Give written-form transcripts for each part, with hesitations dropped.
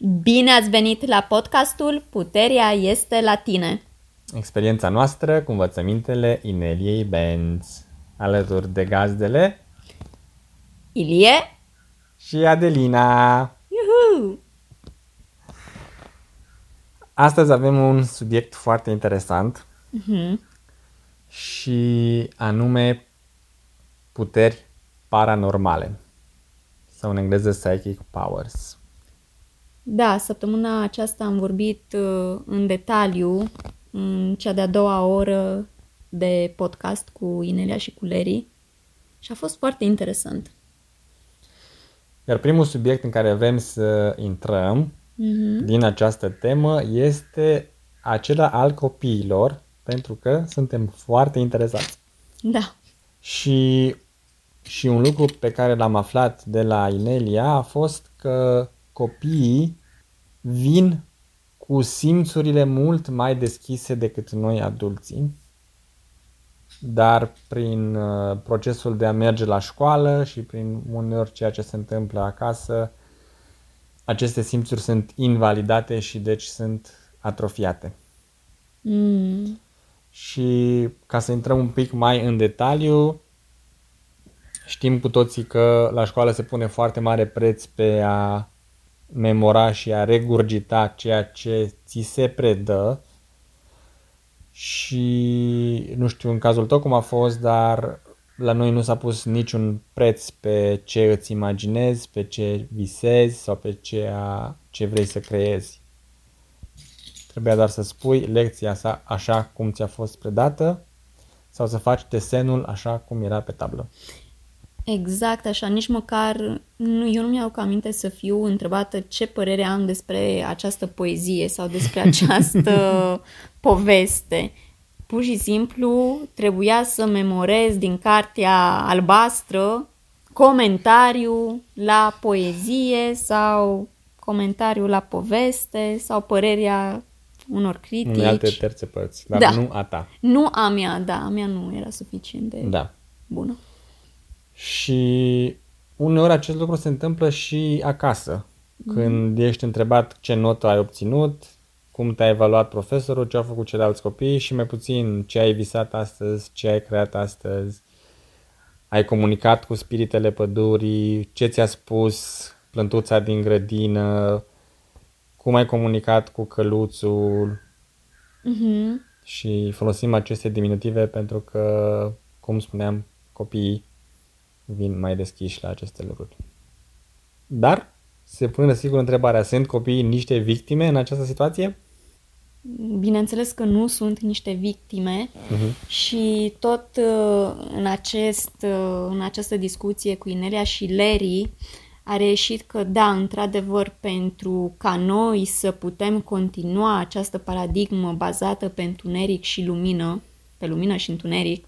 Bine ați venit la podcastul Puterea este la tine! Experiența noastră cu învățămintele Ineliei Benz, alături de gazdele Ilie și Adelina. Iuhu! Astăzi avem un subiect foarte interesant și anume puteri paranormale sau în engleză Psychic Powers. Da, săptămâna aceasta am vorbit în detaliu în cea de-a doua oră de podcast cu Inelia și cu Larry și a fost foarte interesant. Iar primul subiect în care vrem să intrăm din această temă este acela al copiilor, pentru că suntem foarte interesați. Da. Și un lucru pe care l-am aflat de la Inelia a fost că copiii vin cu simțurile mult mai deschise decât noi adulții, dar prin procesul de a merge la școală și prin uneori ceea ce se întâmplă acasă, aceste simțuri sunt invalidate și deci sunt atrofiate. Și ca să intrăm un pic mai în detaliu, știm cu toții că la școală se pune foarte mare preț pe a memora și a regurgita ceea ce ți se predă și nu știu în cazul tău cum a fost, dar la noi nu s-a pus niciun preț pe ce îți imaginezi, pe ce visezi sau pe ce vrei să creezi. Trebuia doar să spui lecția sa așa cum ți-a fost predată sau să faci desenul așa cum era pe tablă. Exact așa, nici măcar, eu nu mi-au aminte să fiu întrebată ce părere am despre această poezie sau despre această poveste. Pur și simplu trebuia să memorez din cartea albastră comentariul la poezie sau comentariul la poveste sau părerea unor critici. Unei alte terțe părți, dar da. Nu a ta. Nu a mea, da, a mea nu era suficient de bună. Și uneori acest lucru se întâmplă și acasă, când ești întrebat ce notă ai obținut, cum te-a evaluat profesorul, ce au făcut ceilalți copii și mai puțin ce ai visat astăzi, ce ai creat astăzi, ai comunicat cu spiritele pădurii, ce ți-a spus plântuța din grădină, cum ai comunicat cu căluțul și folosim aceste diminutive pentru că, cum spuneam, copiii vin mai deschiși la aceste lucruri. Dar se pune sigur întrebarea, sunt copiii niște victime în această situație? Bineînțeles că nu sunt niște victime și tot în această discuție cu Inelia și Larry a reieșit că da, într-adevăr, pentru ca noi să putem continua această paradigmă bazată pe întuneric și lumină, pe lumină și întuneric,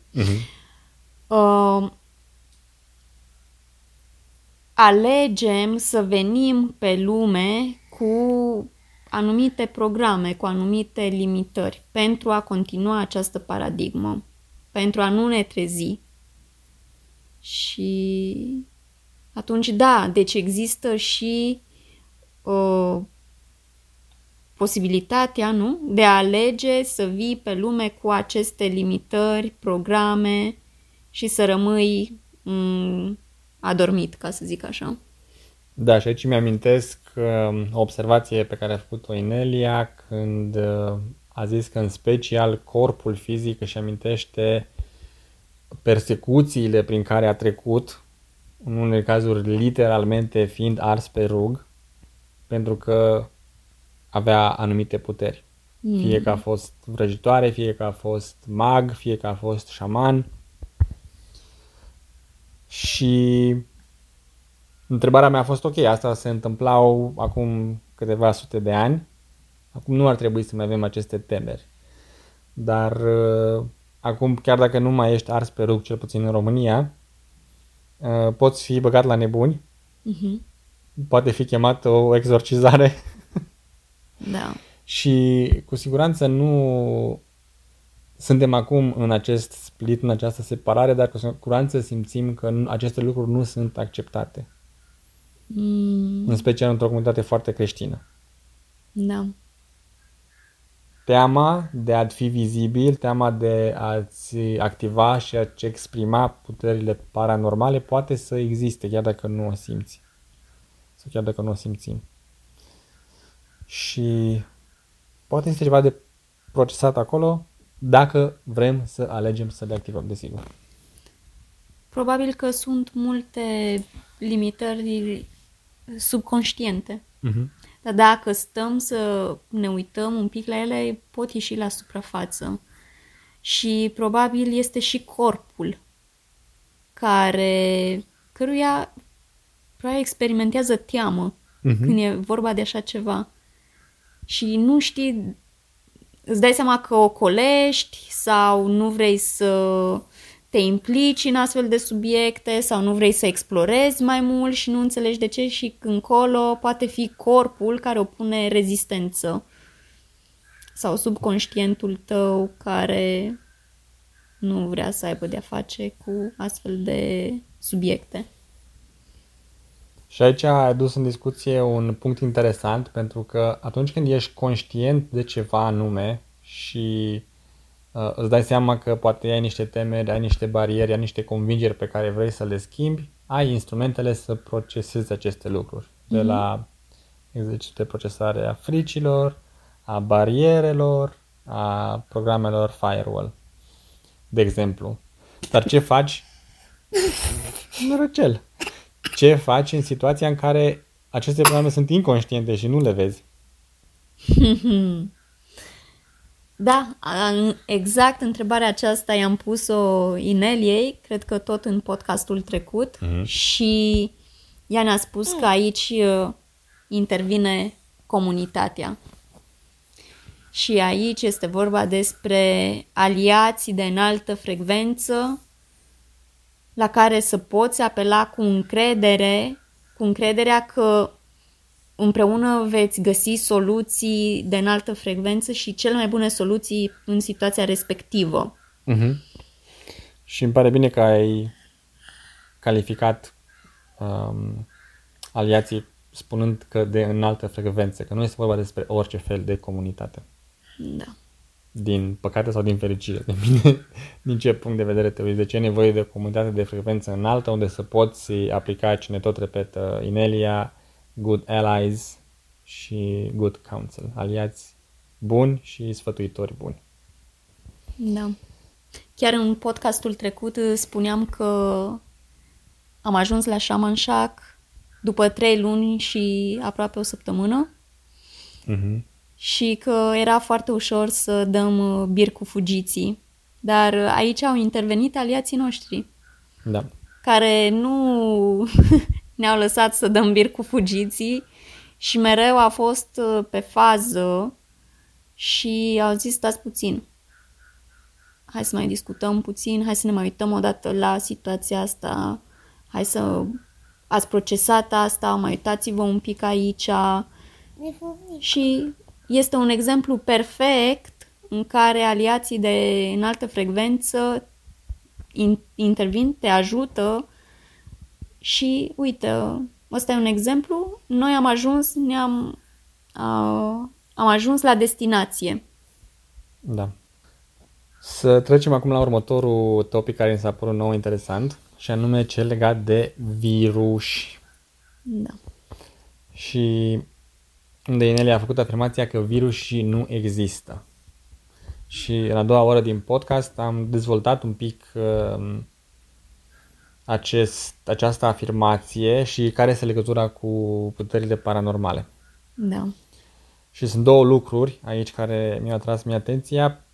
alegem să venim pe lume cu anumite programe, cu anumite limitări, pentru a continua această paradigmă, pentru a nu ne trezi. Și atunci, da, deci există și posibilitatea, nu? De a alege să vii pe lume cu aceste limitări, programe și să rămâi adormit, ca să zic așa. Da, și aici mi-amintesc o observație pe care a făcut-o Inelia când a zis că în special corpul fizic își amintește persecuțiile prin care a trecut, în unele cazuri literalmente fiind ars pe rug, pentru că avea anumite puteri. Fie că a fost vrăjitoare, fie că a fost mag, fie că a fost șaman. Și întrebarea mea a fost, ok, asta se întâmplau acum câteva sute de ani, acum nu ar trebui să mai avem aceste temeri. Dar acum, chiar dacă nu mai ești ars pe rug, cel puțin în România, poți fi băgat la nebuni, poate fi chemată o exorcizare. Da. Și cu siguranță nu... Suntem acum în acest split, în această separare, dar cu siguranță simțim că aceste lucruri nu sunt acceptate. În special într-o comunitate foarte creștină. Da. Teama de a fi vizibil, teama de a-ți activa și a-ți exprima puterile paranormale poate să existe, chiar dacă nu o simți. Sau chiar dacă nu o simțim. Și poate este ceva de procesat acolo, dacă vrem să alegem să le activăm, desigur. Probabil că sunt multe limitări subconștiente. Uh-huh. Dar dacă stăm să ne uităm un pic la ele, pot ieși la suprafață. Și probabil este și corpul căruia probabil experimentează teamă când e vorba de așa ceva. Și nu știi, îți dai seama că ocolești sau nu vrei să te implici în astfel de subiecte sau nu vrei să explorezi mai mult și nu înțelegi de ce, și încolo poate fi corpul care opune rezistență sau subconștientul tău care nu vrea să aibă de-a face cu astfel de subiecte. Și aici ai adus în discuție un punct interesant, pentru că atunci când ești conștient de ceva anume și îți dai seama că poate ai niște temeri, ai niște bariere, ai niște convingeri pe care vrei să le schimbi, ai instrumentele să procesezi aceste lucruri. De la exercițiul de procesare a fricilor, a barierelor, a programelor firewall, de exemplu. Dar ce faci? Nărăcel! Ce faci în situația în care aceste programe sunt inconștiente și nu le vezi? Da, exact întrebarea aceasta i-am pus-o Ineliei, cred că tot în podcastul trecut, și ea ne-a spus că aici intervine comunitatea. Și aici este vorba despre aliații de înaltă frecvență la care să poți apela cu încredere, cu încrederea că împreună veți găsi soluții de înaltă frecvență și cele mai bune soluții în situația respectivă. Și îmi pare bine că ai calificat aliații spunând că de înaltă frecvență, că nu este vorba despre orice fel de comunitate. Da. Din păcate sau din fericire, de mine, din ce punct de vedere te uiți, de ce e nevoie de comunitate de frecvență înaltă, unde să poți aplica, cine tot repetă Inelia, good allies și good counsel, aliați buni și sfătuitori buni. Da. Chiar în podcastul trecut spuneam că am ajuns la Shaman Shack după 3 luni și aproape o săptămână. Și că era foarte ușor să dăm bir cu fugiții. Dar aici au intervenit aliații noștri. Da. Care nu ne-au lăsat să dăm bir cu fugiții și mereu a fost pe fază și au zis, stați puțin. Hai să mai discutăm puțin, hai să ne mai uităm odată la situația asta, hai să ați procesat asta, mai uitați-vă un pic aici. Și este un exemplu perfect în care aliații de înaltă frecvență intervin, te ajută și uite, ăsta e un exemplu, noi am ajuns, am ajuns la destinație. Da. Să trecem acum la următorul topic care mi s-a părut nou interesant și anume cel legat de virus. Da. Și unde Inelia a făcut afirmația că virusii nu există. Și în a doua oră din podcast am dezvoltat un pic această afirmație și care este legătura cu puterile paranormale. Da. Și sunt două lucruri aici care mi-au atras mie atenția.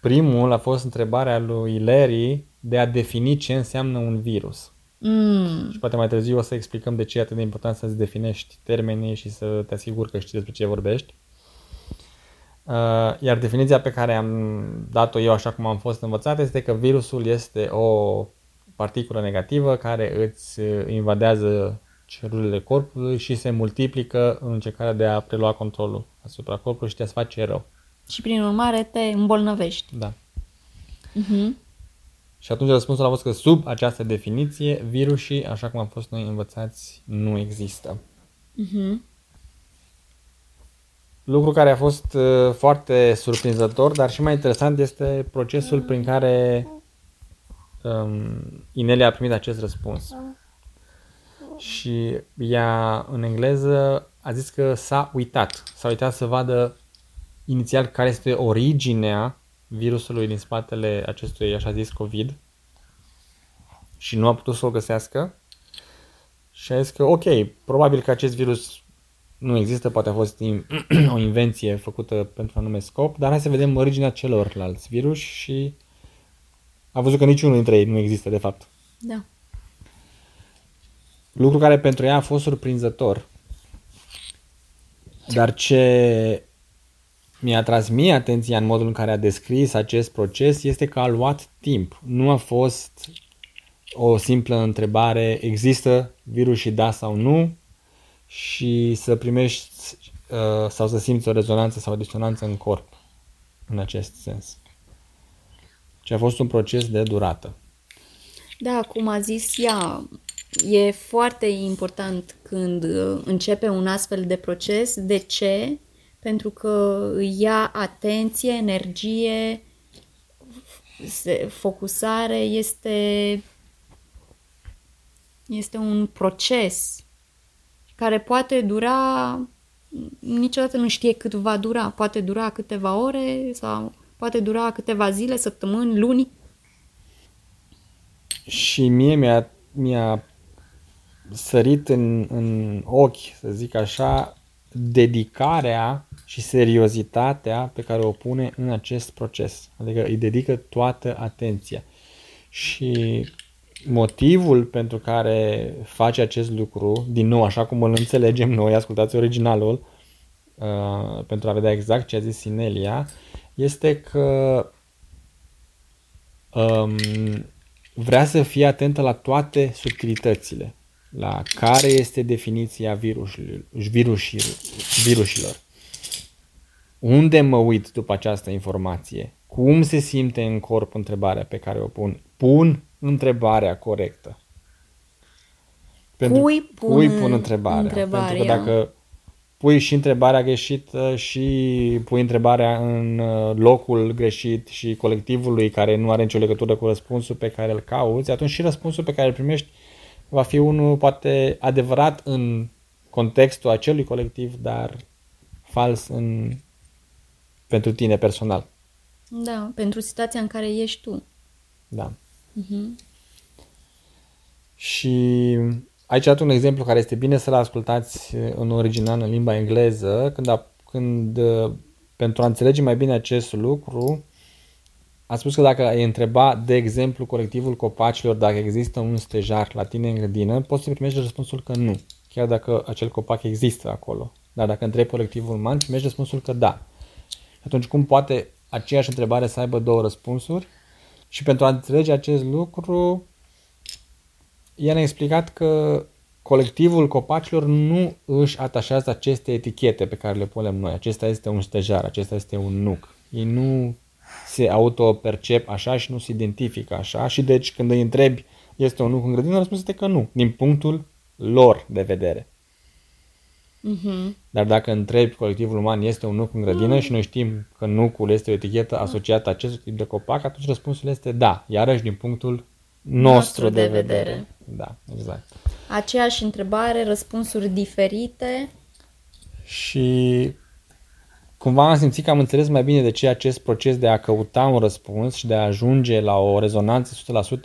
Primul a fost întrebarea lui Larry de a defini ce înseamnă un virus. Și poate mai târziu o să explicăm de ce e atât de important să-ți definești termenii și să te asiguri că știi despre ce vorbești. Iar definiția pe care am dat-o eu așa cum am fost învățat este că virusul este o particulă negativă care îți invadează celulele corpului și se multiplică în încercarea de a prelua controlul asupra corpului și te-a face rău. Și prin urmare te îmbolnăvești. Da. Și atunci răspunsul a fost că sub această definiție, virusii, așa cum am fost noi învățați, nu există. Lucru care a fost foarte surprinzător, dar și mai interesant este procesul prin care Inelia a primit acest răspuns. Și ea, în engleză, a zis că s-a uitat. S-a uitat să vadă inițial care este originea virusului din spatele acestui, așa zis, COVID. Și nu a putut să o găsească. Și a zis că, ok, probabil că acest virus nu există, poate a fost o invenție făcută pentru un anume scop, dar hai să vedem originea celorlalți virus și a văzut că niciunul dintre ei nu există, de fapt. Da. Lucru care pentru ea a fost surprinzător. Dar ce mi-a tras mie atenția în modul în care a descris acest proces este că a luat timp. Nu a fost o simplă întrebare, există virus și da sau nu, și să primești sau să simți o rezonanță sau o disonanță în corp, în acest sens. Și a fost un proces de durată. Da, cum a zis ea, e foarte important când începe un astfel de proces. De ce? Pentru că ia atenție, energie, focusare, este un proces care poate dura, niciodată nu știe cât va dura, poate dura câteva ore sau poate dura câteva zile, săptămâni, luni. Și mie mi-a sărit în ochi, să zic așa, dedicarea și seriozitatea pe care o pune în acest proces. Adică îi dedică toată atenția. Și motivul pentru care face acest lucru, din nou, așa cum îl înțelegem noi, ascultați originalul pentru a vedea exact ce a zis Inelia, este că vrea să fie atentă la toate subtilitățile, la care este definiția virusilor. Unde mă uit după această informație? Cum se simte în corp întrebarea pe care o pun? Pun întrebarea corectă. Pui întrebarea. Pentru că dacă pui și întrebarea greșită și pui întrebarea în locul greșit și colectivului care nu are nicio legătură cu răspunsul pe care îl cauți, atunci și răspunsul pe care îl primești va fi unul poate adevărat în contextul acelui colectiv, dar fals pentru tine personal. Da, pentru situația în care ești tu. Da. Uh-huh. Și aici dat un exemplu care este bine să-l ascultați în original, în limba engleză, când pentru a înțelege mai bine acest lucru, a spus că dacă ai întreba, de exemplu, colectivul copacilor dacă există un stejar la tine în grădină, poți să primești răspunsul că nu, chiar dacă acel copac există acolo. Dar dacă întrebi colectivul uman, primești răspunsul că da. Atunci cum poate aceeași întrebare să aibă două răspunsuri? Și pentru a înțelege acest lucru, ea ne-a explicat că colectivul copacilor nu își atașează aceste etichete pe care le punem noi. Acesta este un stejar, acesta este un nuc. Ei nu se autopercep așa și nu se identifică așa și deci când îi întrebi este un nuc în grădină, răspunsul este că nu, din punctul lor de vedere. Uh-huh. Dar dacă întrebi colectivul uman este un nuc în grădină și noi știm că nucul este o etichetă asociată acestui tip de copac, atunci răspunsul este da, iarăși din punctul nostru de vedere. Da, exact. Aceeași întrebare, răspunsuri diferite. Și cumva am simțit că am înțeles mai bine de ce acest proces de a căuta un răspuns și de a ajunge la o rezonanță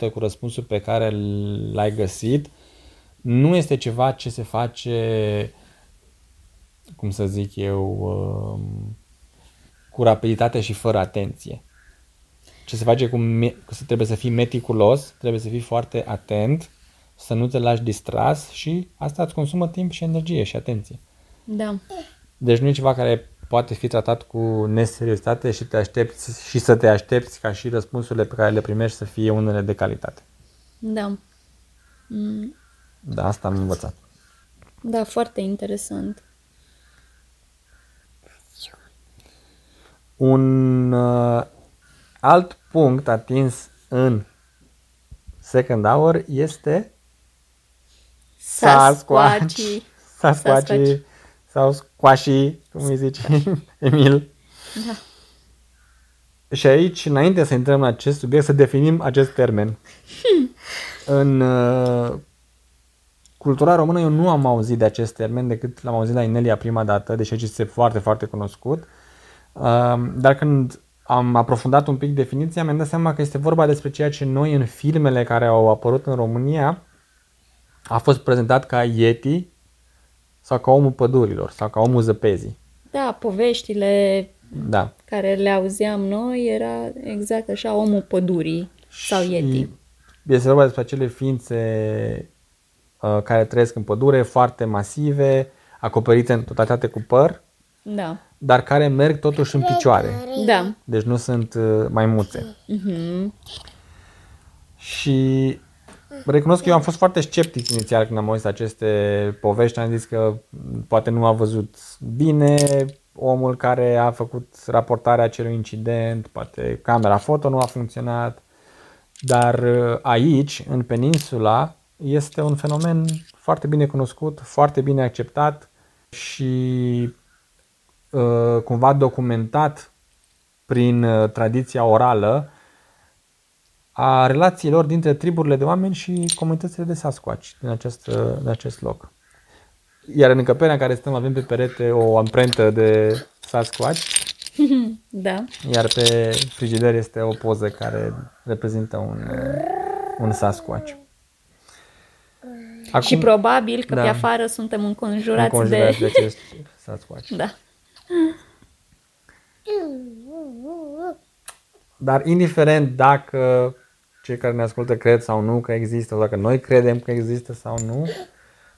100% cu răspunsul pe care l-ai găsit nu este ceva ce se face, cum să zic eu, cu rapiditate și fără atenție. Ce se face trebuie să fii meticulos, trebuie să fii foarte atent, să nu te lași distras și asta îți consumă timp și energie și atenție. Da. Deci nu e ceva care poate fi tratat cu neseriozitate și să te aștepți ca și răspunsurile pe care le primești să fie unele de calitate. Da. Mm. Da, asta am învățat. Da, foarte interesant. Un alt punct atins în Second Hour este Sasquatch. Sau squash-ii, cum îi zici, Emil. Da. Și aici, înainte să intrăm în acest subiect, să definim acest termen. În cultura română eu nu am auzit de acest termen decât l-am auzit la Inelia prima dată, deși aici este foarte, foarte cunoscut. Dar când am aprofundat un pic definiția, mi-am dat seama că este vorba despre ceea ce noi în filmele care au apărut în România a fost prezentat ca Yeti sau ca omul pădurilor sau ca omul zăpezii. Da, poveștile care le auzeam noi era exact așa, omul pădurii sau Yeti. Este vorba despre acele ființe care trăiesc în pădure, foarte masive, acoperite în totalitate cu păr, dar care merg totuși în picioare. Da. Deci nu sunt maimuțe. Uh-huh. Și recunosc că eu am fost foarte sceptic inițial când am auzit aceste povești. Am zis că poate nu a văzut bine omul care a făcut raportarea acelui incident, poate camera foto nu a funcționat. Dar aici, în peninsula, este un fenomen foarte bine cunoscut, foarte bine acceptat și cumva documentat prin tradiția orală a relațiilor dintre triburile de oameni și comunitățile de Sasquatch din acest loc. Iar în încăperea în care stăm avem pe perete o amprentă de Sasquatch. Da. Iar pe frigider este o poză care reprezintă un Sasquatch. Acum, și probabil că pe afară suntem înconjurați de acest Sasquatch. Da. Dar indiferent dacă cei care ne ascultă cred sau nu că există, sau dacă noi credem că există sau nu,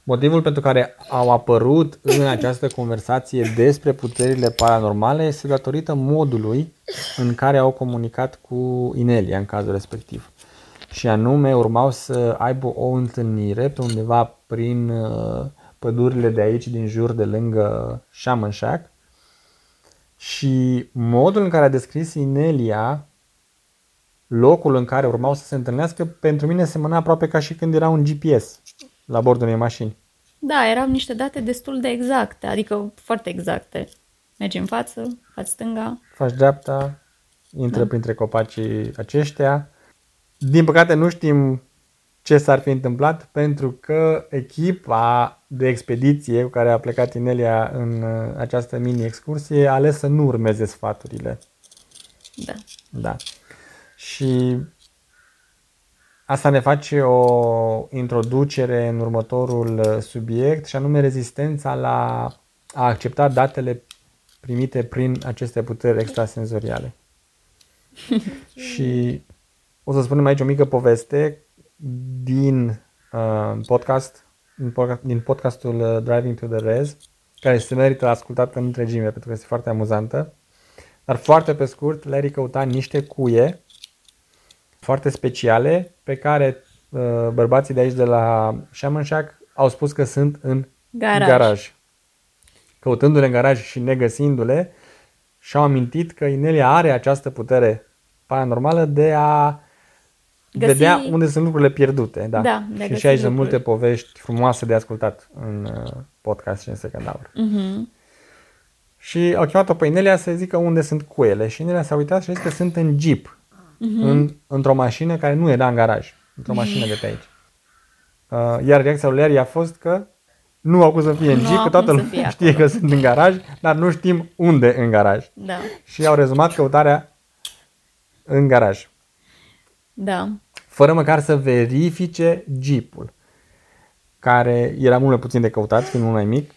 motivul pentru care au apărut în această conversație despre puterile paranormale este datorită modului în care au comunicat cu Inelia în cazul respectiv. Și anume urmau să aibă o întâlnire pe undeva prin pădurile de aici, din jur, de lângă Shaman Shack. Și modul în care a descris Inelia locul în care urmau să se întâlnească, pentru mine semăna aproape ca și când era un GPS la bordul unei mașini. Da, erau niște date destul de exacte, adică foarte exacte. Mergi în față, faci stânga. Faci dreapta, intră printre copacii aceștia. Din păcate nu știm ce s-ar fi întâmplat, pentru că echipa de expediție cu care a plecat Inelia în această mini-excursie a ales să nu urmeze sfaturile. Da. Da. Și asta ne face o introducere în următorul subiect, și anume rezistența la a accepta datele primite prin aceste puteri extrasenzoriale. Și o să spunem aici o mică poveste din podcastul Driving to the Rez, care se merită ascultat în întregime pentru că este foarte amuzantă. Dar foarte pe scurt, Larry căuta niște cuie foarte speciale pe care bărbații de aici de la Shaman Shack au spus că sunt în garaj. Căutându-le în garaj și negăsindu-le, și-au amintit că Inelia are această putere paranormală de a vedea unde sunt lucrurile pierdute. Da. Și aici sunt multe povești frumoase de ascultat în podcast și în Second Hour. Uh-huh. Și au chemat-o pe Inelia să zică unde sunt cuiele. Și Inelia s-a uitat și a zis că sunt în jeep. Uh-huh. Într-o mașină care nu era în garaj. Într-o mașină de pe aici. Iar reacția lui Larry a fost că nu au cum să fie în jeep, că toată lumea știe că sunt în garaj, dar nu știm unde în garaj. Da. Și au rezumat căutarea în garaj. Da. Fără măcar să verifice jeepul, care era mult mai puțin de căutat, fiind mult mai mic.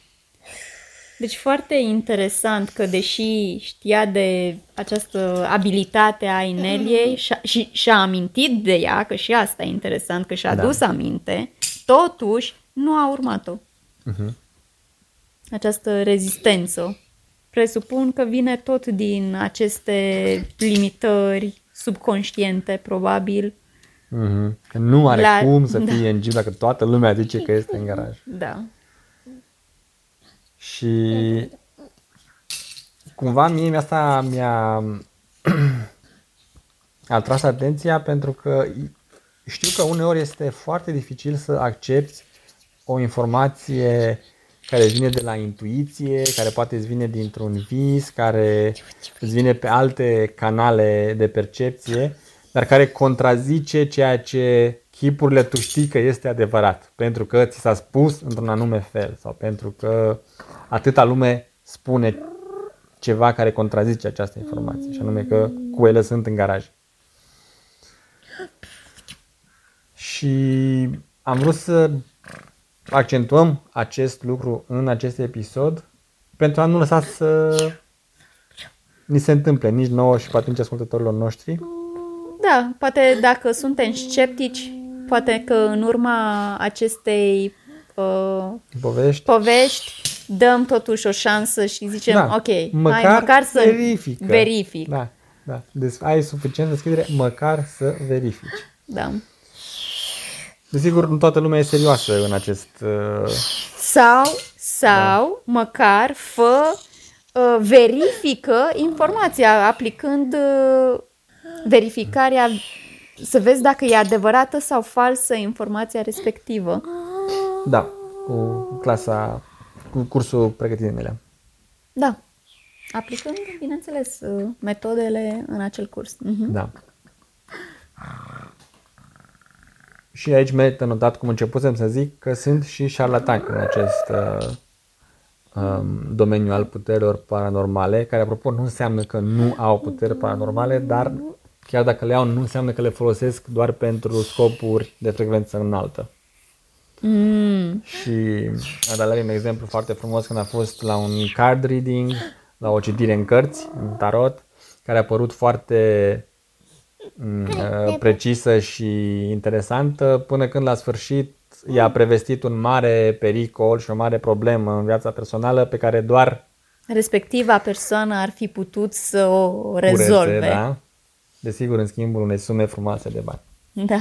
Deci foarte interesant că deși știa de această abilitate a Ineliei și și-a amintit de ea, că și asta e interesant, că și-a dus aminte, totuși nu a urmat-o. Uh-huh. Această rezistență. Presupun că vine tot din aceste limitări subconștiente, probabil. Uh-huh. Că nu are cum să fie în jeep dacă toată lumea zice că este în garaj. Da. Și cumva mie asta mi-a atras atenția, pentru că știu că uneori este foarte dificil să accepti o informație care vine de la intuiție, care poate îți vine dintr-un vis, care îți vine pe alte canale de percepție, dar care contrazice ceea ce chipurile tu știi că este adevărat, pentru că ți s-a spus într-un anume fel sau pentru că atâta lume spune ceva care contrazice această informație, și anume că cuele sunt în garaj. Și am vrut să accentuăm acest lucru în acest episod pentru a nu lăsa să ni se întâmple nici nouă și poate nici ascultătorilor noștri. Da, poate dacă suntem sceptici, poate că în urma acestei povești dăm totuși o șansă și zicem da, ok, măcar să verific. Da, da. Deci ai suficient deschidere, măcar să verifici. Da. Desigur, nu toată lumea e serioasă în acest... Sau da, măcar verifică informația aplicând verificarea, să vezi dacă e adevărată sau falsă informația respectivă. Da, cu cursul pregătit de mele. Da, aplicând, bineînțeles, metodele în acel curs. Uh-huh. Da. Și aici merită notat, cum începusem să zic, că sunt și șarlatani în acest domeniu al puterilor paranormale, care, apropo, nu înseamnă că nu au puteri paranormale, dar chiar dacă le au, nu înseamnă că le folosesc doar pentru scopuri de frecvență înaltă. Mm. Și a dat Larry un exemplu foarte frumos când a fost la un card reading, la o citire în cărți, în tarot, care a părut foarte... precisă și interesantă, până când la sfârșit i-a prevestit un mare pericol și o mare problemă în viața personală pe care doar respectiva persoană ar fi putut să o rezolve. Cureze, da? Desigur, în schimbul unei sume frumoase de bani. Da.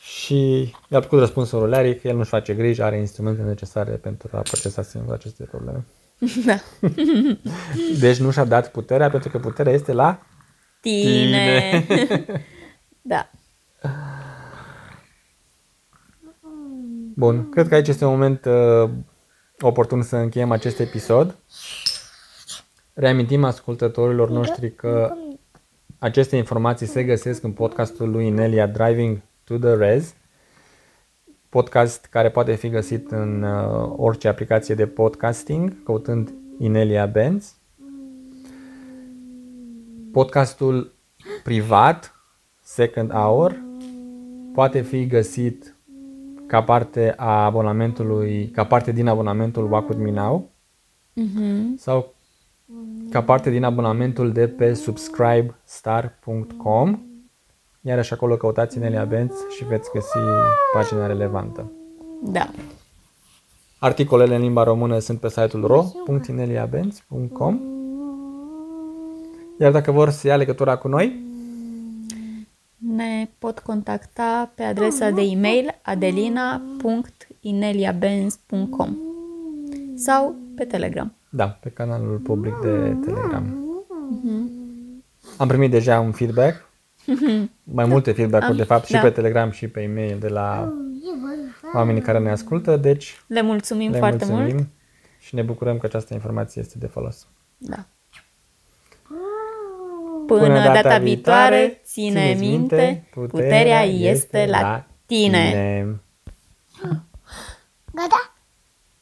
Și i-a plăcut răspunsul lui Larry că el nu-și face griji, are instrumente necesare pentru a procesa singur aceste probleme. Da. Deci nu și-a dat puterea, pentru că puterea este la Tine. Da. Bun, cred că aici este un moment oportun să încheiem acest episod. Reamintim ascultătorilor noștri că aceste informații se găsesc în podcastul lui Inelia, Driving to the Rez, podcast care poate fi găsit în orice aplicație de podcasting, căutând Inelia Benz. Podcastul privat, Second Hour, poate fi găsit ca parte a abonamentului, ca parte din abonamentul Walk with Me Now, sau ca parte din abonamentul de pe subscribestar.com. Iarăși acolo căutați Inelia Benz și veți găsi pagina relevantă. Da. Articolele în limba română sunt pe site-ul ro.ineliabenz.com. Iar dacă vor să ia legătura cu noi, ne pot contacta pe adresa de e-mail adelina.ineliabenz.com sau pe Telegram. Da, pe canalul public de Telegram. Am primit deja un feedback, mai multe feedback-uri de fapt, și pe Telegram și pe e-mail de la oamenii care ne ascultă. Deci le mulțumim foarte mult și ne bucurăm că această informație este de folos. Da. Până data viitoare, ține minte, puterea este la tine!